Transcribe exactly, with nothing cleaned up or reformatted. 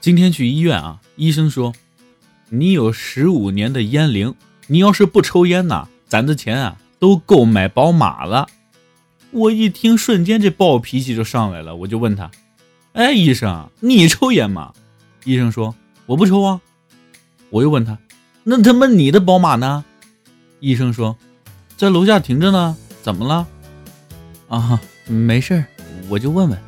今天去医院啊，医生说你有十五年的烟龄，你要是不抽烟呐、啊，咱的钱啊都够买宝马了。我一听瞬间这暴脾气就上来了，我就问他，哎，医生你抽烟吗？医生说我不抽啊。我又问他，那他妈你的宝马呢？医生说在楼下停着呢，怎么了？啊，没事，我就问问。